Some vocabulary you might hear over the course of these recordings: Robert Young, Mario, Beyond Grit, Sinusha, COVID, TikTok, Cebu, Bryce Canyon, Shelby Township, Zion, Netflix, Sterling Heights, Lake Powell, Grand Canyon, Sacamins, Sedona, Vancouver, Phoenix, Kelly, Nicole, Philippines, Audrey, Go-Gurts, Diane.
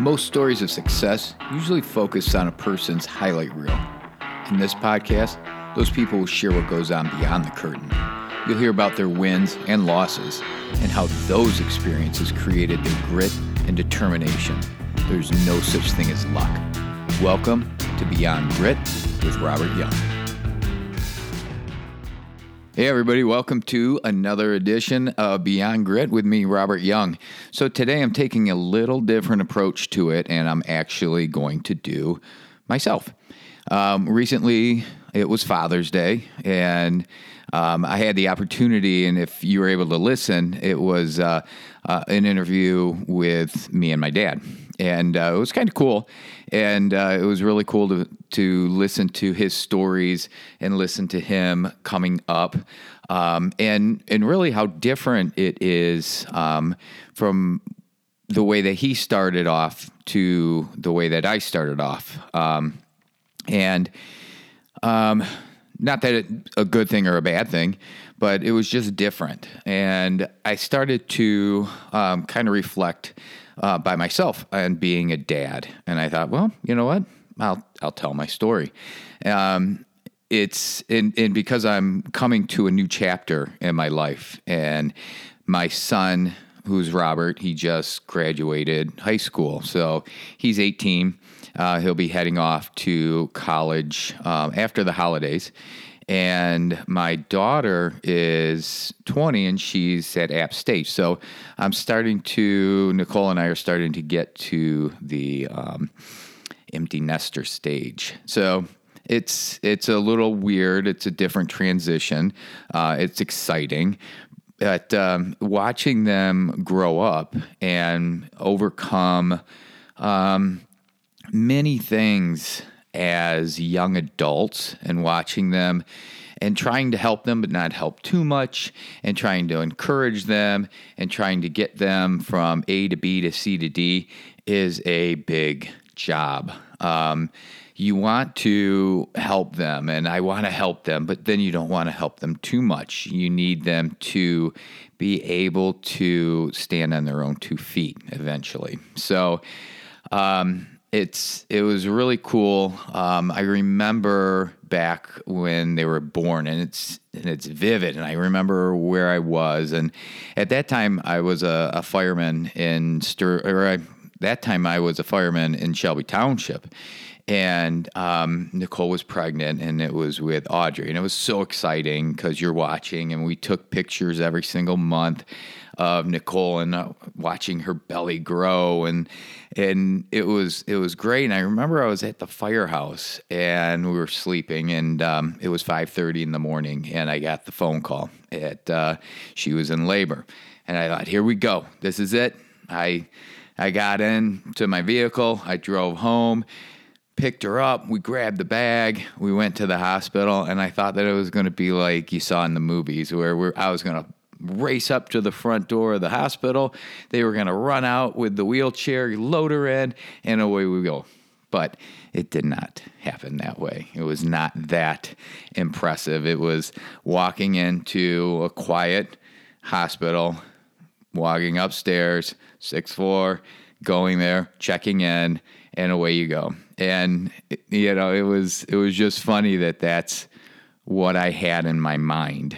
Most stories of success usually focus on a person's highlight reel. In this podcast, those people will share what goes on beyond the curtain. You'll hear about their wins and losses and how those experiences created their grit and determination. There's no such thing as luck. Welcome to Beyond Grit with Robert Young. Hey everybody, welcome to another edition of Beyond Grit with me, Robert Young. So today I'm taking a little different approach to it, and I'm actually going to do myself. Recently, it was Father's Day, and I had the opportunity, and if you were able to listen, it was an interview with me and my dad. And it was kind of cool, and it was really cool to listen to his stories and listen to him coming up, and really how different it is from the way that he started off to the way that I started off, not that it's a good thing or a bad thing, but it was just different. And I started to kind of reflect by myself and being a dad. And I thought, well, you know what? I'll tell my story. It's because I'm coming to a new chapter in my life. And my son, who's Robert, he just graduated high school. So he's 18. He'll be heading off to college after the holidays. And my daughter is 20, and she's at App State. So Nicole and I are starting to get to the empty nester stage. So it's a little weird. It's a different transition. It's exciting. But watching them grow up and overcome many things as young adults, and watching them and trying to help them but not help too much, and trying to encourage them and trying to get them from A to B to C to D is a big job. You want to help them, and I want to help them, but then you don't want to help them too much. You need them to be able to stand on their own two feet eventually. So It was really cool. I remember back when they were born, and it's vivid. And I remember where I was, and at that time I was a fireman in Shelby Township, and Nicole was pregnant, and it was with Audrey, and it was so exciting because you're watching, and we took pictures every single month of Nicole and watching her belly grow, and it was great. And I remember I was at the firehouse, and we were sleeping, and it was 5:30 in the morning, and I got the phone call that she was in labor, and I thought, here we go, this is it. I got into my vehicle, I drove home, picked her up, we grabbed the bag, we went to the hospital, and I thought that it was going to be like you saw in the movies, where I was going to race up to the front door of the hospital. They were going to run out with the wheelchair, load her in, and away we go. But it did not happen that way. It was not that impressive. It was walking into a quiet hospital, walking upstairs, 6th floor, going there, checking in, and away you go. And, you know, it was just funny that that's what I had in my mind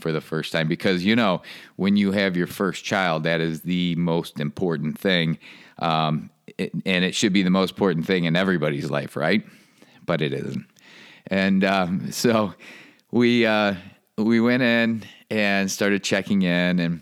for the first time, because, you know, when you have your first child, that is the most important thing, and it should be the most important thing in everybody's life, right? But it isn't. And so we went in and started checking in, and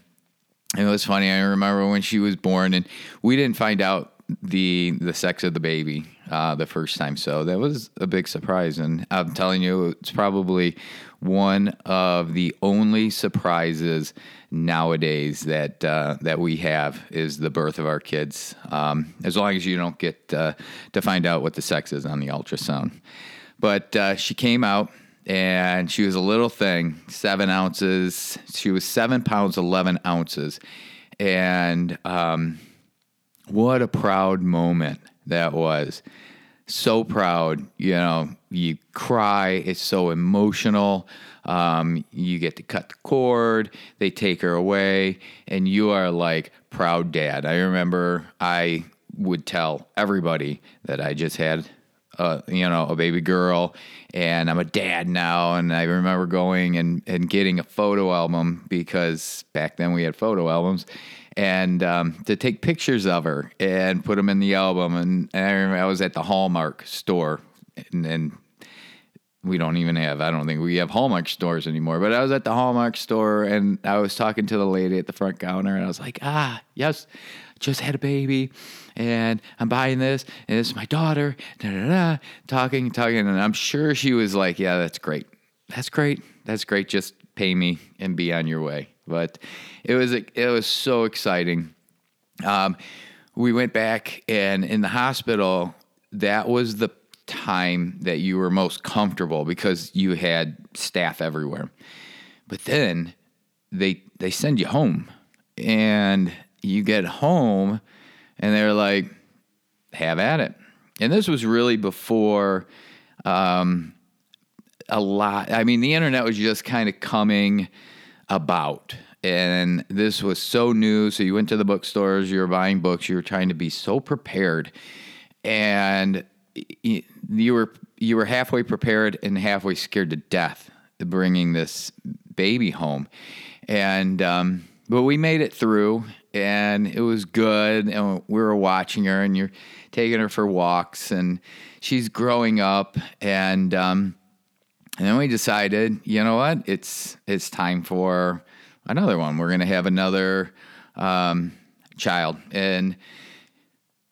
it was funny. I remember when she was born, and we didn't find out the sex of the baby the first time, so that was a big surprise. And I'm telling you, it's probably one of the only surprises nowadays that we have, is the birth of our kids, as long as you don't get to find out what the sex is on the ultrasound. But she came out, and she was a little thing, 7 ounces. She was 7 pounds 11 ounces, and what a proud moment that was. So proud, you know, you cry, it's so emotional. You get to cut the cord, they take her away, and you are like proud dad. I remember I would tell everybody that I just had a baby girl, and I'm a dad now. And I remember going and getting a photo album, because back then we had photo albums, and to take pictures of her and put them in the album. And I remember I was at the Hallmark store, and we don't even have, I don't think we have Hallmark stores anymore, but I was at the Hallmark store and I was talking to the lady at the front counter, and I was like, yes, just had a baby, and I'm buying this, and it's my daughter, talking, and I'm sure she was like, yeah, that's great, just pay me and be on your way. But it was so exciting. We went back, and in the hospital, that was the time that you were most comfortable because you had staff everywhere. But then they send you home, and you get home and they're like, have at it. And this was really before a lot. I mean, the internet was just kind of coming about, and this was so new. So you went to the bookstores, you were buying books, you were trying to be so prepared, and you were halfway prepared and halfway scared to death bringing this baby home. And but we made it through, and it was good, and we were watching her, and you're taking her for walks, and she's growing up. And and then we decided, you know what, it's time for another one. We're going to have another child. And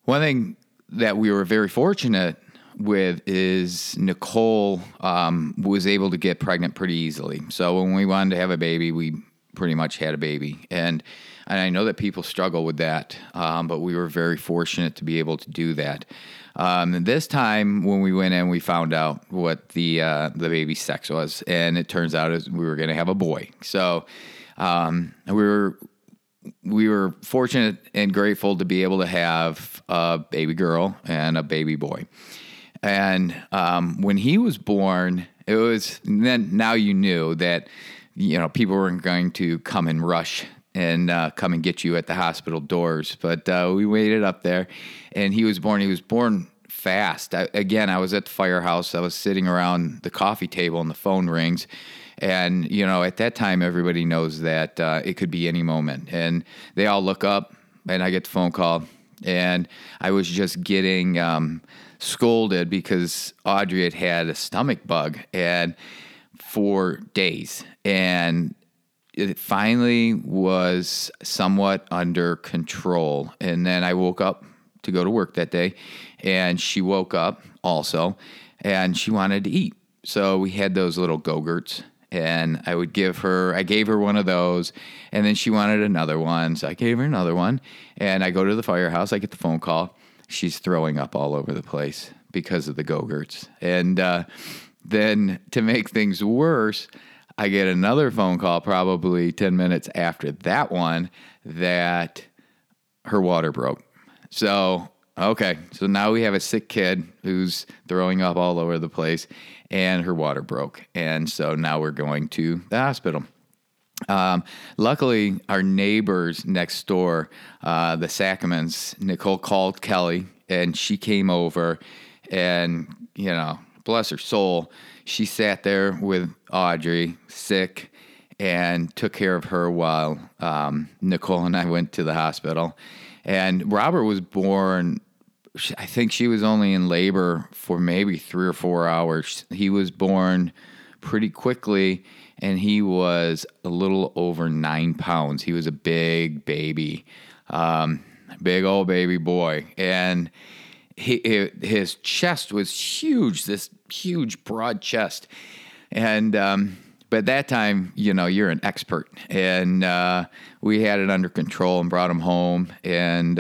one thing that we were very fortunate with is Nicole was able to get pregnant pretty easily. So when we wanted to have a baby, we pretty much had a baby. And I know that people struggle with that, but we were very fortunate to be able to do that. And this time when we went in, we found out what the baby's sex was, and it turns out we were going to have a boy. So we were fortunate and grateful to be able to have a baby girl and a baby boy. And when he was born, it was then. Now you knew that people weren't going to come and rush and come and get you at the hospital doors. But we waited up there, and he was born. He was born fast. I was at the firehouse. I was sitting around the coffee table, and the phone rings. And, at that time, everybody knows that it could be any moment. And they all look up, and I get the phone call. And I was just getting scolded because Audrey had a stomach bug and for days. And it finally was somewhat under control. And then I woke up to go to work that day, and she woke up also, and she wanted to eat. So we had those little Go-Gurts. And I gave her one of those, and then she wanted another one, so I gave her another one. And I go to the firehouse, I get the phone call, she's throwing up all over the place because of the Go-Gurts. And then to make things worse, I get another phone call probably 10 minutes after that one that her water broke. So, okay, so now we have a sick kid who's throwing up all over the place, and her water broke. And so now we're going to the hospital. Luckily, our neighbors next door, the Sacamins, Nicole called Kelly, and she came over, and, bless her soul, she sat there with Audrey, sick, and took care of her while Nicole and I went to the hospital. And Robert was born, I think she was only in labor for maybe 3 or 4 hours. He was born pretty quickly, and he was a little over 9 pounds. He was a big baby, big old baby boy. And his chest was huge, this huge broad chest. And but that time, you're an expert, and we had it under control and brought him home. And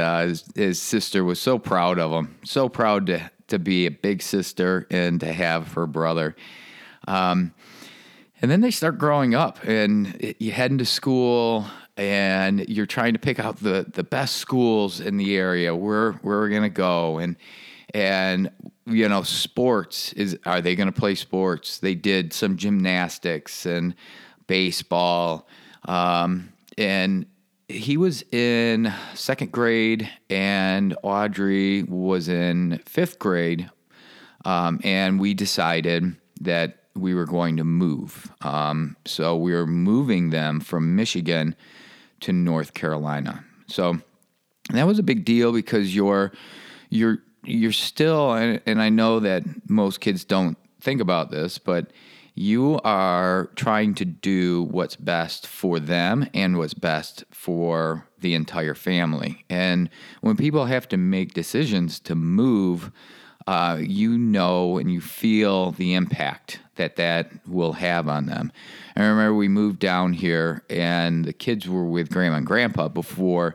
his sister was so proud of him, so proud to be a big sister and to have her brother. And then they start growing up, and you're heading to school, and you're trying to pick out the best schools in the area where we're gonna go, and. Sports are they going to play sports? They did some gymnastics and baseball. And He was in second grade and Audrey was in fifth grade. And we decided that we were going to move. So we were moving them from Michigan to North Carolina. So that was a big deal because you're still, and I know that most kids don't think about this, but you are trying to do what's best for them and what's best for the entire family. And when people have to make decisions to move, you know, and you feel the impact that that will have on them. I remember we moved down here and the kids were with Grandma and Grandpa before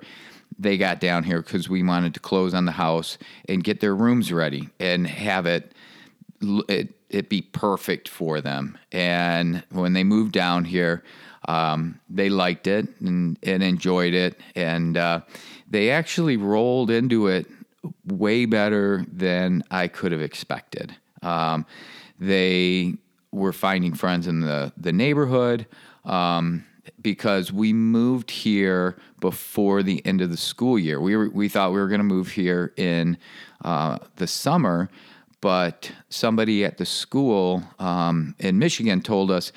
they got down here because we wanted to close on the house and get their rooms ready and have it be perfect for them. And when they moved down here, they liked it and enjoyed it. And they actually rolled into it way better than I could have expected. They were finding friends in the neighborhood because we moved here before the end of the school year. We thought we were going to move here in the summer, but somebody at the school in Michigan told us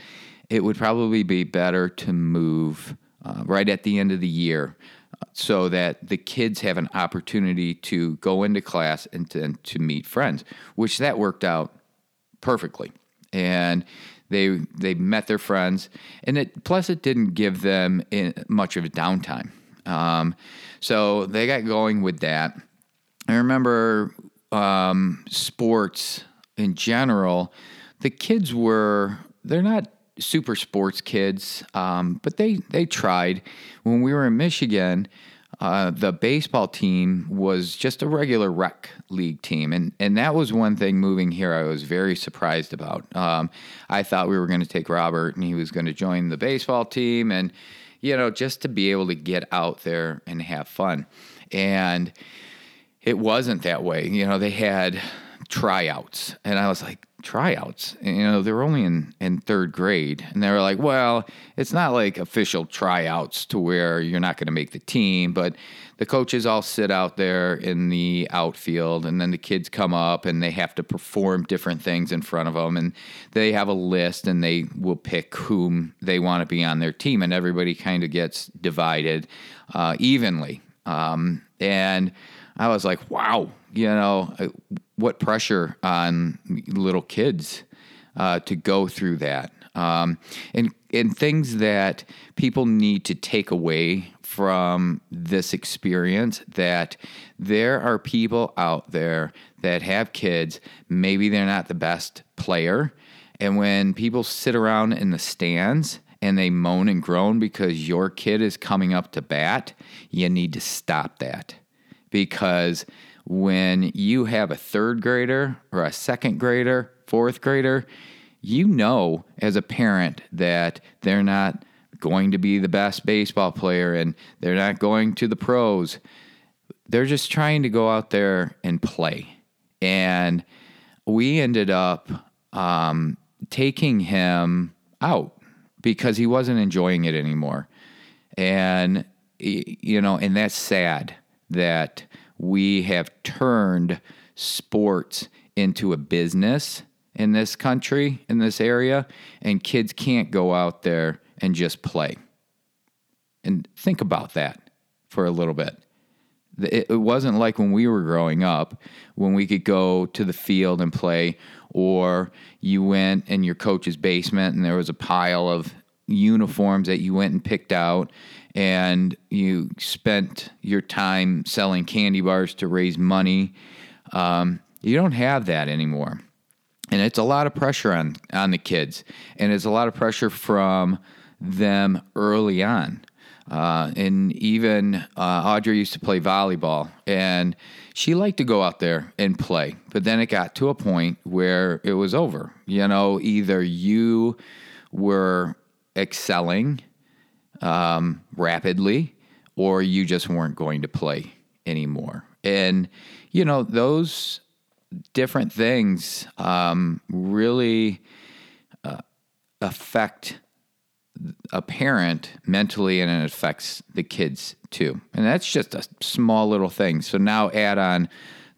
it would probably be better to move right at the end of the year so that the kids have an opportunity to go into class and to meet friends, which that worked out perfectly. And they met their friends, and it didn't give them much of a downtime. So they got going with that. I remember sports in general, the kids they're not super sports kids, but they tried. When we were in Michigan, the baseball team was just a regular rec league team, and that was one thing moving here I was very surprised about. I thought we were going to take Robert, and he was going to join the baseball team, and just to be able to get out there and have fun. And it wasn't that way. They had tryouts, and I was like, tryouts? They're only in third grade, and they were like, well, it's not like official tryouts to where you're not going to make the team, but the coaches all sit out there in the outfield, and then the kids come up, and they have to perform different things in front of them, and they have a list, and they will pick whom they want to be on their team, and everybody kind of gets divided evenly. And I was like, wow, what pressure on little kids to go through that. And things that people need to take away from this experience, that there are people out there that have kids, maybe they're not the best player. And when people sit around in the stands and they moan and groan because your kid is coming up to bat, you need to stop that. Because when you have a third grader or a second grader, fourth grader, as a parent that they're not going to be the best baseball player and they're not going to the pros. They're just trying to go out there and play. And we ended up taking him out because he wasn't enjoying it anymore. And, and that's sad, that we have turned sports into a business in this country, in this area, and kids can't go out there and just play. And think about that for a little bit. It wasn't like when we were growing up, when we could go to the field and play, or you went in your coach's basement and there was a pile of uniforms that you went and picked out, and you spent your time selling candy bars to raise money. You don't have that anymore. And it's a lot of pressure on the kids. And it's a lot of pressure from them early on. And even Audrey used to play volleyball, and she liked to go out there and play. But then it got to a point where it was over. Either you were excelling rapidly, or you just weren't going to play anymore. And, those different things really affect a parent mentally, and it affects the kids too. And that's just a small little thing. So now add on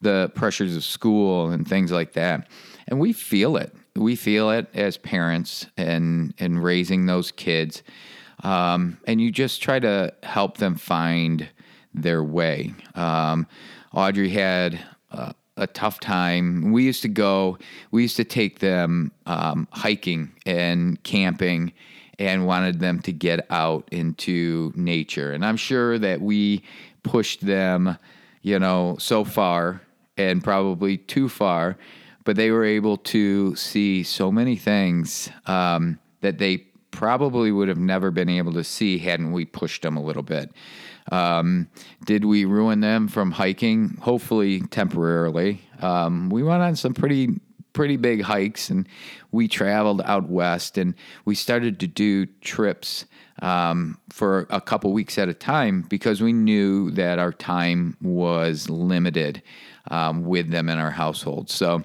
the pressures of school and things like that. And we feel it. We feel it as parents and raising those kids. And you just try to help them find their way. Audrey had a tough time. We used to take them hiking and camping and wanted them to get out into nature. And I'm sure that we pushed them, so far and probably too far, but they were able to see so many things that they probably would have never been able to see hadn't we pushed them a little bit. Did we ruin them from hiking? Hopefully temporarily. We went on some pretty big hikes, and we traveled out west, and we started to do trips for a couple weeks at a time because we knew that our time was limited with them in our household. So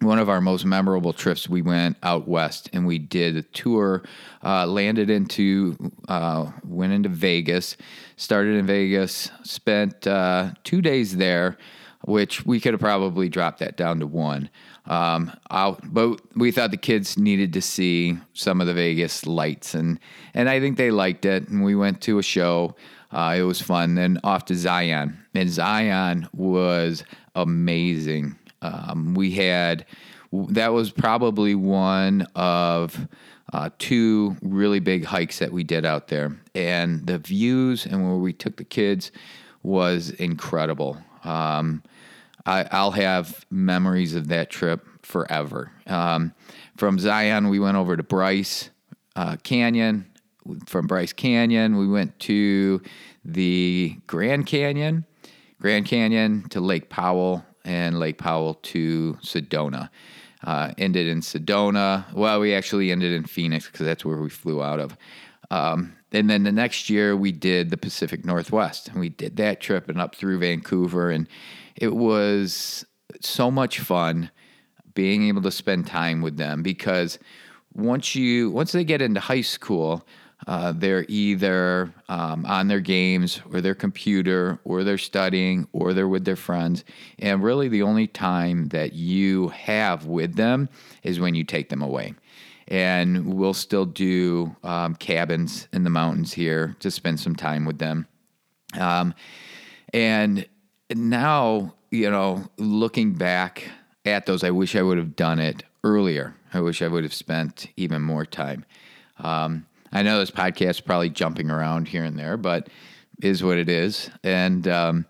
one of our most memorable trips, we went out west and we did a tour, went into Vegas, started in Vegas, spent 2 days there, which we could have probably dropped that down to one. But we thought the kids needed to see some of the Vegas lights, and I think they liked it. And we went to a show. It was fun. Then off to Zion, and Zion was amazing. That was probably one of two really big hikes that we did out there, and the views and where we took the kids was incredible. I'll have memories of that trip forever. From Zion, we went over to Bryce Canyon. From Bryce Canyon, we went to the Grand Canyon to Lake Powell, and Lake Powell to Sedona. Ended in Sedona. Well, we actually ended in Phoenix because that's where we flew out of. And then the next year we did the Pacific Northwest, and we did that trip and up through Vancouver. And it was so much fun being able to spend time with them, because once they get into high school, they're either on their games or their computer or they're studying or they're with their friends. And really the only time that you have with them is when you take them away. And we'll still do cabins in the mountains here to spend some time with them. And now, looking back at those, I wish I would have done it earlier. I wish I would have spent even more time. I know this podcast is probably jumping around here and there, but is what it is. And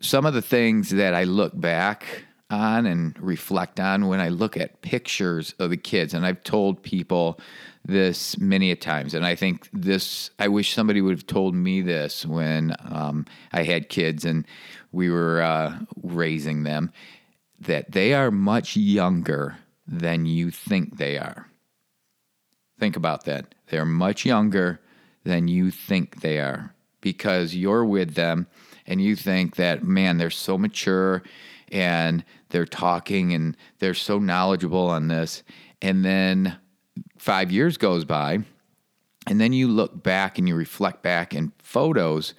some of the things that I look back on and reflect on when I look at pictures of the kids, and I've told people this many a times, and I think I wish somebody would have told me this when I had kids and we were raising them, that they are much younger than you think they are. Think about that. They're much younger than you think they are, because you're with them and you think that, man, they're so mature and they're talking and they're so knowledgeable on this. And then 5 years goes by, and then you look back and you reflect back in photos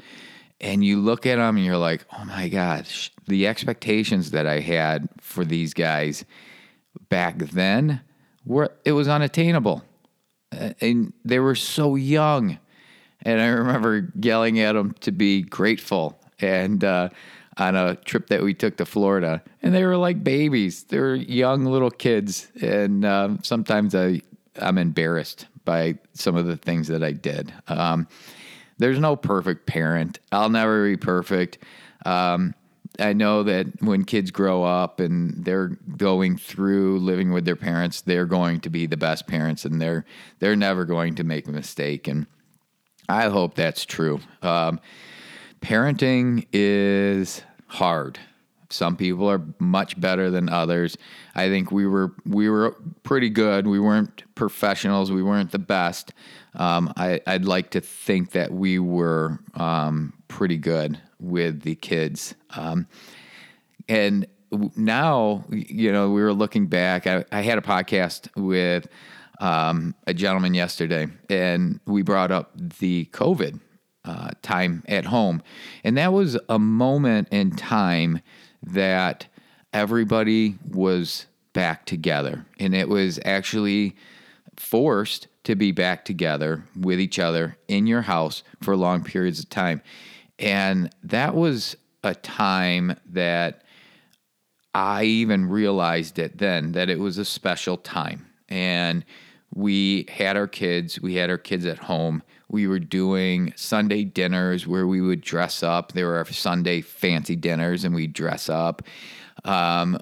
and you look at them and you're like, oh my gosh, the expectations that I had for these guys back then it was unattainable. And they were so young, and I remember yelling at them to be grateful. And on a trip that we took to Florida, and they were like babies. They were young little kids, and sometimes I'm embarrassed by some of the things that I did. There's no perfect parent. I'll never be perfect. I know that when kids grow up and they're going through living with their parents, they're going to be the best parents, and they're never going to make a mistake. And I hope that's true. Parenting is hard. Some people are much better than others. I think we were pretty good. We weren't professionals. We weren't the best. I'd like to think that we were pretty good with the kids. And now, we were looking back. I had a podcast with a gentleman yesterday, and we brought up the COVID time at home. And that was a moment in time that everybody was back together. And it was actually forced to be back together with each other in your house for long periods of time. And that was a time that I even realized it then, that it was a special time. And we had our kids at home. We were doing Sunday dinners where we would dress up. There were Sunday fancy dinners and we'd dress up.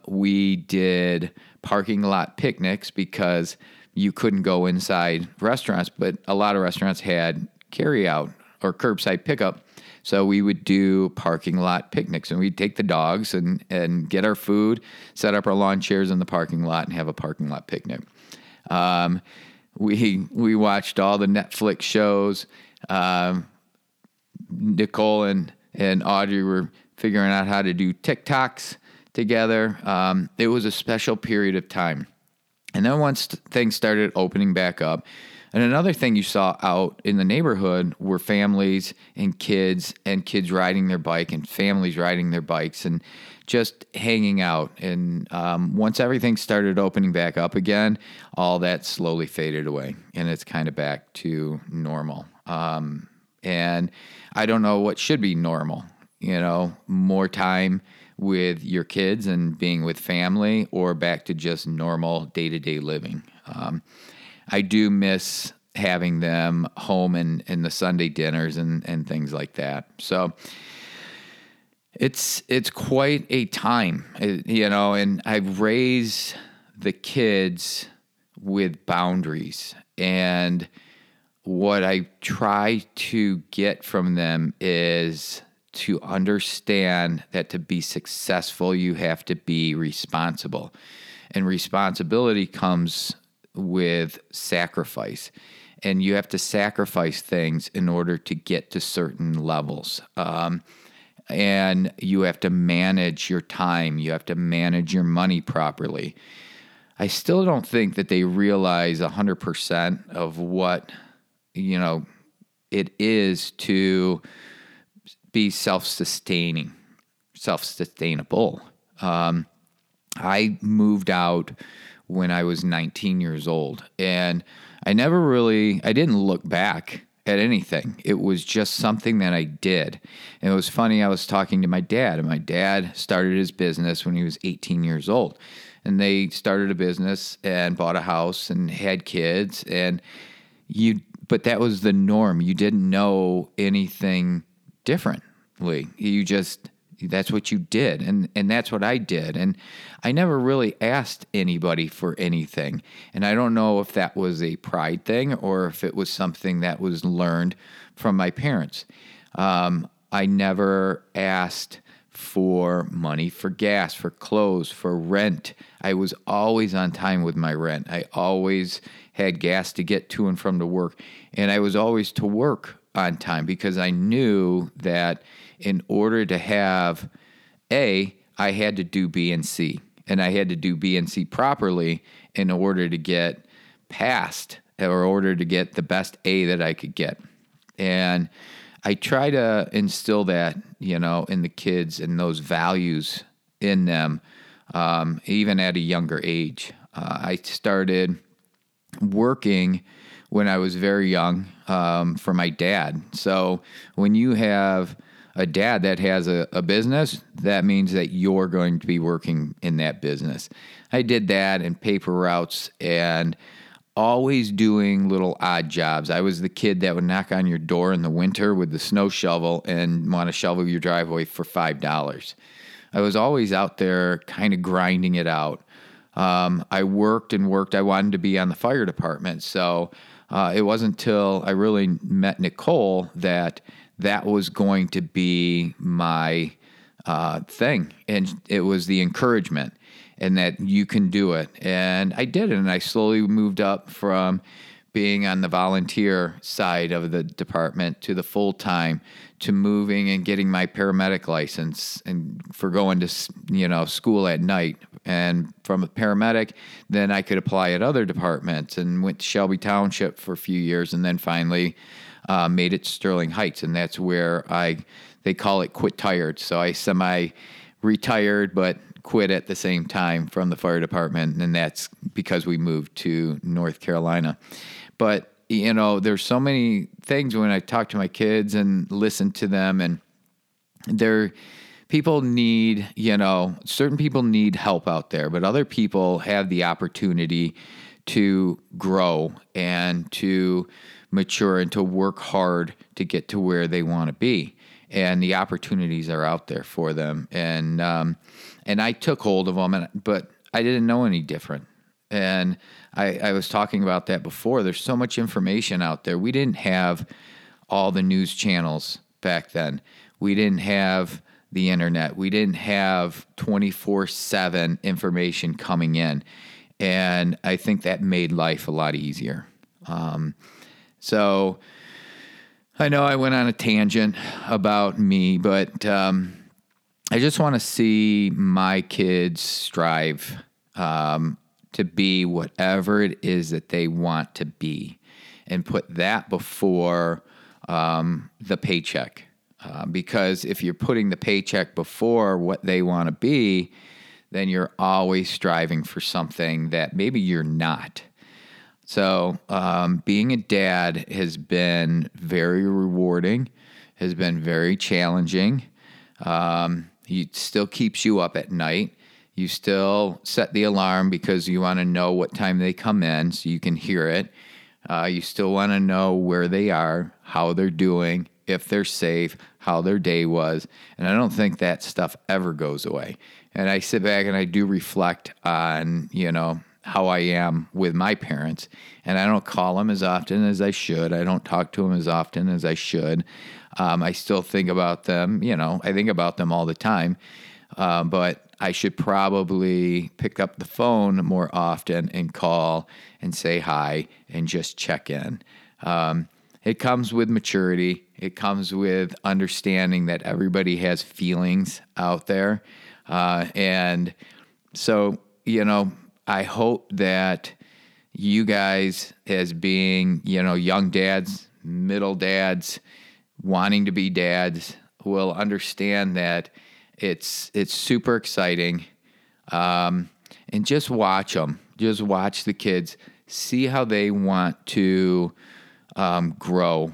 We did parking lot picnics because you couldn't go inside restaurants, but a lot of restaurants had carry out or curbside pickup. So we would do parking lot picnics, and we'd take the dogs and get our food, set up our lawn chairs in the parking lot, and have a parking lot picnic. We watched all the Netflix shows. Nicole and Audrey were figuring out how to do TikToks together. It was a special period of time. And then once things started opening back up, and another thing you saw out in the neighborhood were families and kids riding their bike and families riding their bikes and just hanging out. And once everything started opening back up again, all that slowly faded away, and it's kind of back to normal. And I don't know what should be normal, you know, more time with your kids and being with family, or back to just normal day-to-day living. I do miss having them home and the Sunday dinners and things like that. So it's quite a time, you know, and I've raised the kids with boundaries. And what I try to get from them is to understand that to be successful, you have to be responsible. And responsibility comes with sacrifice, and you have to sacrifice things in order to get to certain levels. And you have to manage your time. You have to manage your money properly. I still don't think that they realize 100% of what, you know, it is to be self-sustainable. I moved out when I was 19 years old, and I didn't look back at anything. It was just something that I did. And it was funny, I was talking to my dad, and my dad started his business when he was 18 years old. And they started a business and bought a house and had kids, but that was the norm. You didn't know anything differently. That's what you did, and that's what I did. And I never really asked anybody for anything. And I don't know if that was a pride thing or if it was something that was learned from my parents. I never asked for money, for gas, for clothes, for rent. I was always on time with my rent. I always had gas to get to and from to work. And I was always to work on time because I knew that in order to have A, I had to do B and C. And I had to do B and C properly in order to get past or order to get the best A that I could get. And I try to instill that, you know, in the kids and those values in them, even at a younger age. I started working when I was very young for my dad. So when you have a dad that has a business, that means that you're going to be working in that business. I did that in paper routes and always doing little odd jobs. I was the kid that would knock on your door in the winter with the snow shovel and want to shovel your driveway for $5. I was always out there kind of grinding it out. I worked and worked. I wanted to be on the fire department. So it wasn't until I really met Nicole that was going to be my thing. And it was the encouragement and that you can do it. And I did it. And I slowly moved up from being on the volunteer side of the department to the full-time, to moving and getting my paramedic license and for going to, you know, school at night and from a paramedic, then I could apply at other departments, and went to Shelby Township for a few years, and then finally made it to Sterling Heights, and that's where they call it quit tired. So I semi-retired, but quit at the same time from the fire department, and that's because we moved to North Carolina. But, you know, there's so many things when I talk to my kids and listen to them, and people need, you know, certain people need help out there, but other people have the opportunity to grow and to mature and to work hard to get to where they want to be. And the opportunities are out there for them. And I took hold of them, but I didn't know any different. And I was talking about that before. There's so much information out there. We didn't have all the news channels back then. We didn't have the internet. We didn't have 24/7 information coming in. And I think that made life a lot easier. So I know I went on a tangent about me, but I just want to see my kids strive to be whatever it is that they want to be, and put that before the paycheck. Because if you're putting the paycheck before what they want to be, then you're always striving for something that maybe you're not. So being a dad has been very rewarding, has been very challenging. It still keeps you up at night. You still set the alarm because you want to know what time they come in so you can hear it. You still want to know where they are, how they're doing, if they're safe, how their day was. And I don't think that stuff ever goes away. And I sit back and I do reflect on, you know, how I am with my parents. And I don't call them as often as I should. I don't talk to them as often as I should. I still think about them. You know, I think about them all the time. But I should probably pick up the phone more often and call and say hi and just check in. It comes with maturity. It comes with understanding that everybody has feelings out there. And so, you know, I hope that you guys, as being, you know, young dads, middle dads, wanting to be dads, will understand that it's super exciting. And just watch them. Just watch the kids. See how they want to grow.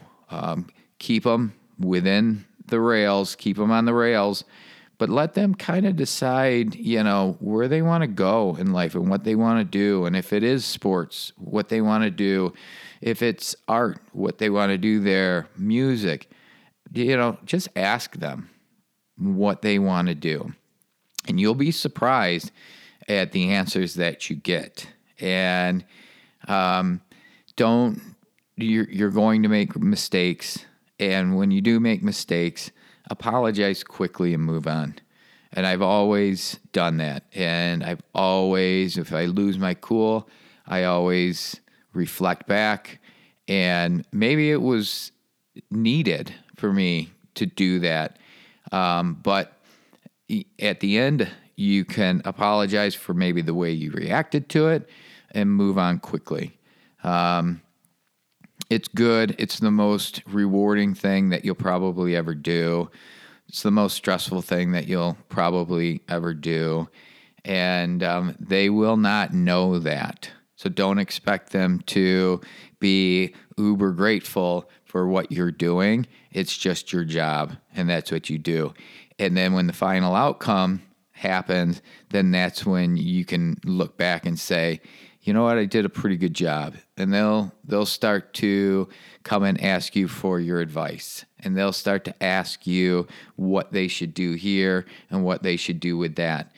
Keep them within the rails, keep them on the rails, but let them kind of decide, you know, where they want to go in life and what they want to do. And if it is sports, what they want to do, if it's art, what they want to do there, music, you know, just ask them what they want to do. And you'll be surprised at the answers that you get. And you're going to make mistakes, and when you do make mistakes, apologize quickly and move on. And I've always done that, and I've always, if I lose my cool, I always reflect back, and maybe it was needed for me to do that. But at the end, you can apologize for maybe the way you reacted to it and move on quickly. It's good. It's the most rewarding thing that you'll probably ever do. It's the most stressful thing that you'll probably ever do. And they will not know that. So don't expect them to be uber grateful for what you're doing. It's just your job, and that's what you do. And then when the final outcome happens, then that's when you can look back and say, you know what, I did a pretty good job. And they'll start to come and ask you for your advice. And they'll start to ask you what they should do here and what they should do with that.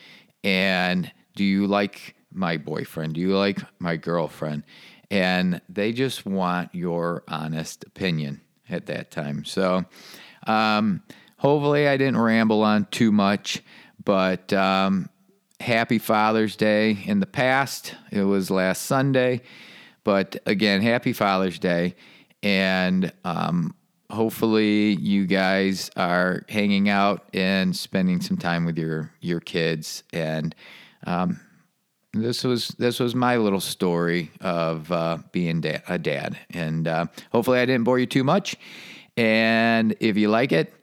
And do you like my boyfriend? Do you like my girlfriend? And they just want your honest opinion at that time. So hopefully I didn't ramble on too much, but happy Father's Day in the past. It was last Sunday. But again, happy Father's Day. And hopefully you guys are hanging out and spending some time with your kids. And this was my little story of being a dad. And hopefully I didn't bore you too much. And if you like it,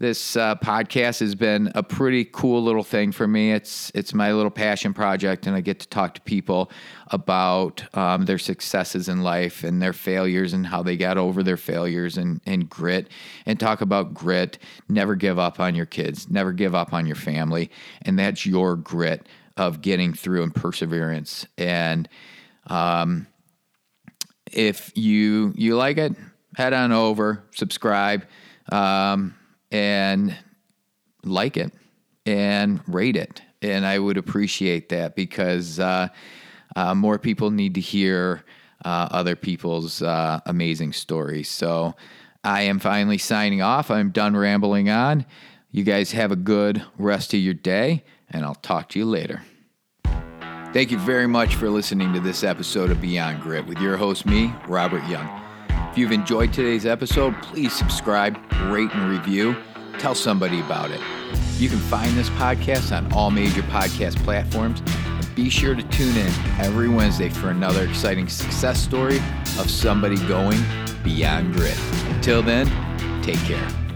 this podcast has been a pretty cool little thing for me. It's my little passion project, and I get to talk to people about their successes in life and their failures and how they got over their failures and grit, and talk about grit. Never give up on your kids. Never give up on your family. And that's your grit of getting through and perseverance. And if you like it, head on over, subscribe. And like it and rate it. And I would appreciate that, because more people need to hear other people's amazing stories. So I am finally signing off. I'm done rambling on. You guys have a good rest of your day, and I'll talk to you later. Thank you very much for listening to this episode of Beyond Grit with your host, me, Robert Young. If you've enjoyed today's episode, please subscribe, rate, and review. Tell somebody about it. You can find this podcast on all major podcast platforms. And be sure to tune in every Wednesday for another exciting success story of somebody going beyond grit. Until then, take care.